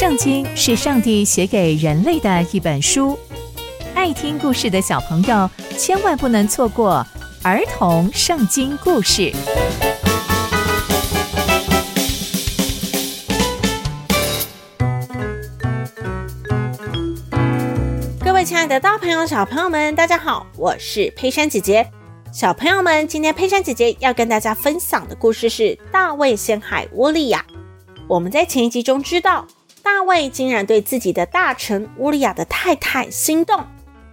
圣经是上帝写给人类的一本书，爱听故事的小朋友千万不能错过儿童圣经故事。各位亲爱的大朋友小朋友们，大家好，我是佩珊姐姐。小朋友们，今天佩珊姐姐要跟大家分享的故事是大卫陷害乌利亚。我们在前一集中知道，大卫竟然对自己的大臣乌利亚的太太心动，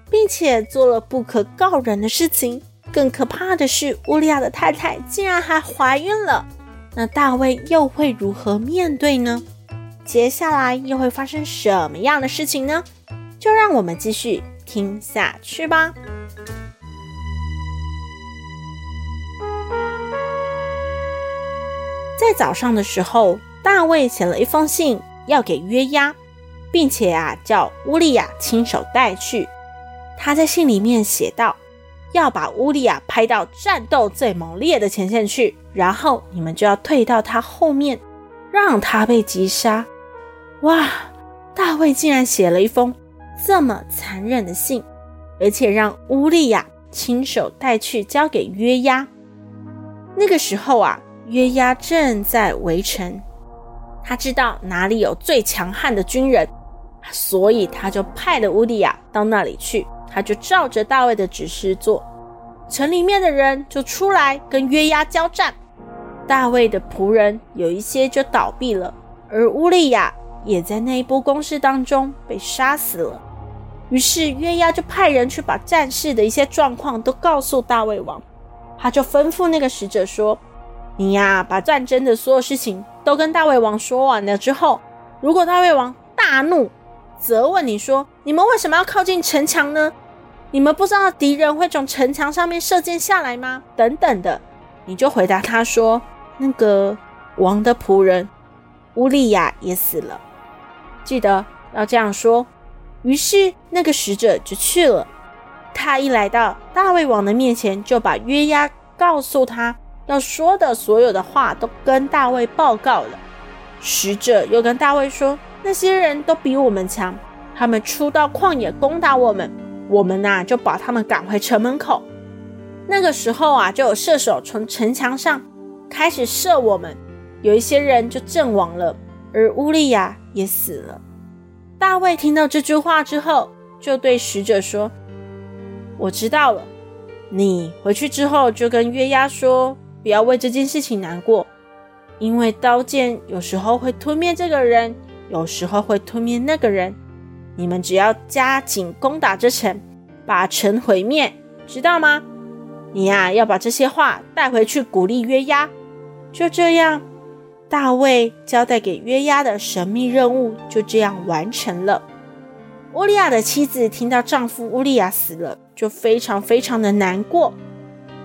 并且做了不可告人的事情。更可怕的是，乌利亚的太太竟然还怀孕了。那大卫又会如何面对呢？接下来又会发生什么样的事情呢？就让我们继续听下去吧。在早上的时候，大卫写了一封信要给约押，并且叫乌利亚亲手带去。他在信里面写道，要把乌利亚拍到战斗最猛烈的前线去，然后你们就要退到他后面，让他被击杀。哇，大卫竟然写了一封这么残忍的信，而且让乌利亚亲手带去交给约押。那个时候约押正在围城，他知道哪里有最强悍的军人，所以他就派了乌利亚到那里去。他就照着大卫的指示做，城里面的人就出来跟约押交战。大卫的仆人有一些就倒闭了，而乌利亚也在那一波攻势当中被杀死了。于是约押就派人去把战事的一些状况都告诉大卫王，他就吩咐那个使者说，你把战争的所有事情都跟大卫王说完了之后，如果大卫王大怒，责问你说，你们为什么要靠近城墙呢？你们不知道敌人会从城墙上面射箭下来吗？等等的，你就回答他说，那个王的仆人乌利亚也死了，记得要这样说。于是那个使者就去了，他一来到大卫王的面前，就把约押告诉他要说的所有的话都跟大卫报告了。使者又跟大卫说，那些人都比我们强，他们出到旷野攻打我们，我们就把他们赶回城门口。那个时候就有射手从城墙上开始射我们，有一些人就阵亡了，而乌利亚也死了。大卫听到这句话之后，就对使者说，我知道了，你回去之后就跟约押说，不要为这件事情难过，因为刀剑有时候会吞灭这个人，有时候会吞灭那个人，你们只要加紧攻打这城，把城毁灭，知道吗？你要把这些话带回去鼓励约押。就这样，大卫交代给约押的神秘任务就这样完成了。乌利亚的妻子听到丈夫乌利亚死了，就非常非常的难过。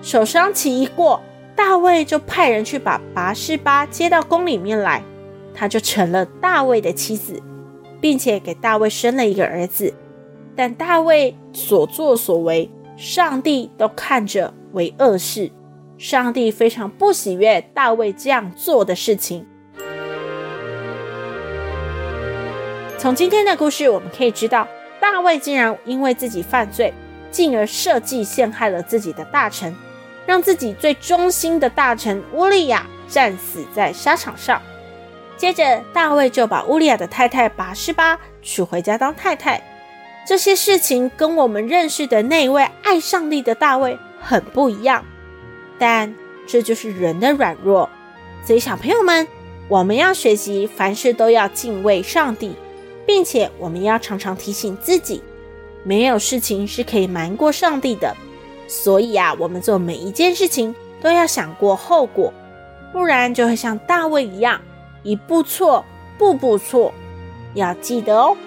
守丧期一过，大卫就派人去把拔示巴接到宫里面来，她就成了大卫的妻子，并且给大卫生了一个儿子。但大卫所作所为，上帝都看着为恶事，上帝非常不喜悦大卫这样做的事情。从今天的故事我们可以知道，大卫竟然因为自己犯罪，进而设计陷害了自己的大臣，让自己最忠心的大臣乌利亚战死在沙场上。接着大卫就把乌利亚的太太拔示巴娶回家当太太。这些事情跟我们认识的那一位爱上帝的大卫很不一样，但这就是人的软弱。所以小朋友们，我们要学习凡事都要敬畏上帝，并且我们要常常提醒自己，没有事情是可以瞒过上帝的。所以我们做每一件事情都要想过后果，不然就会像大卫一样，一步错，步步错，要记得哦。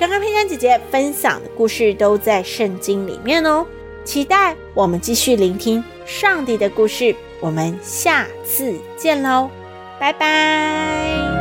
刚刚佩珊姐姐分享的故事都在圣经里面哦，期待我们继续聆听上帝的故事，我们下次见喽，拜拜。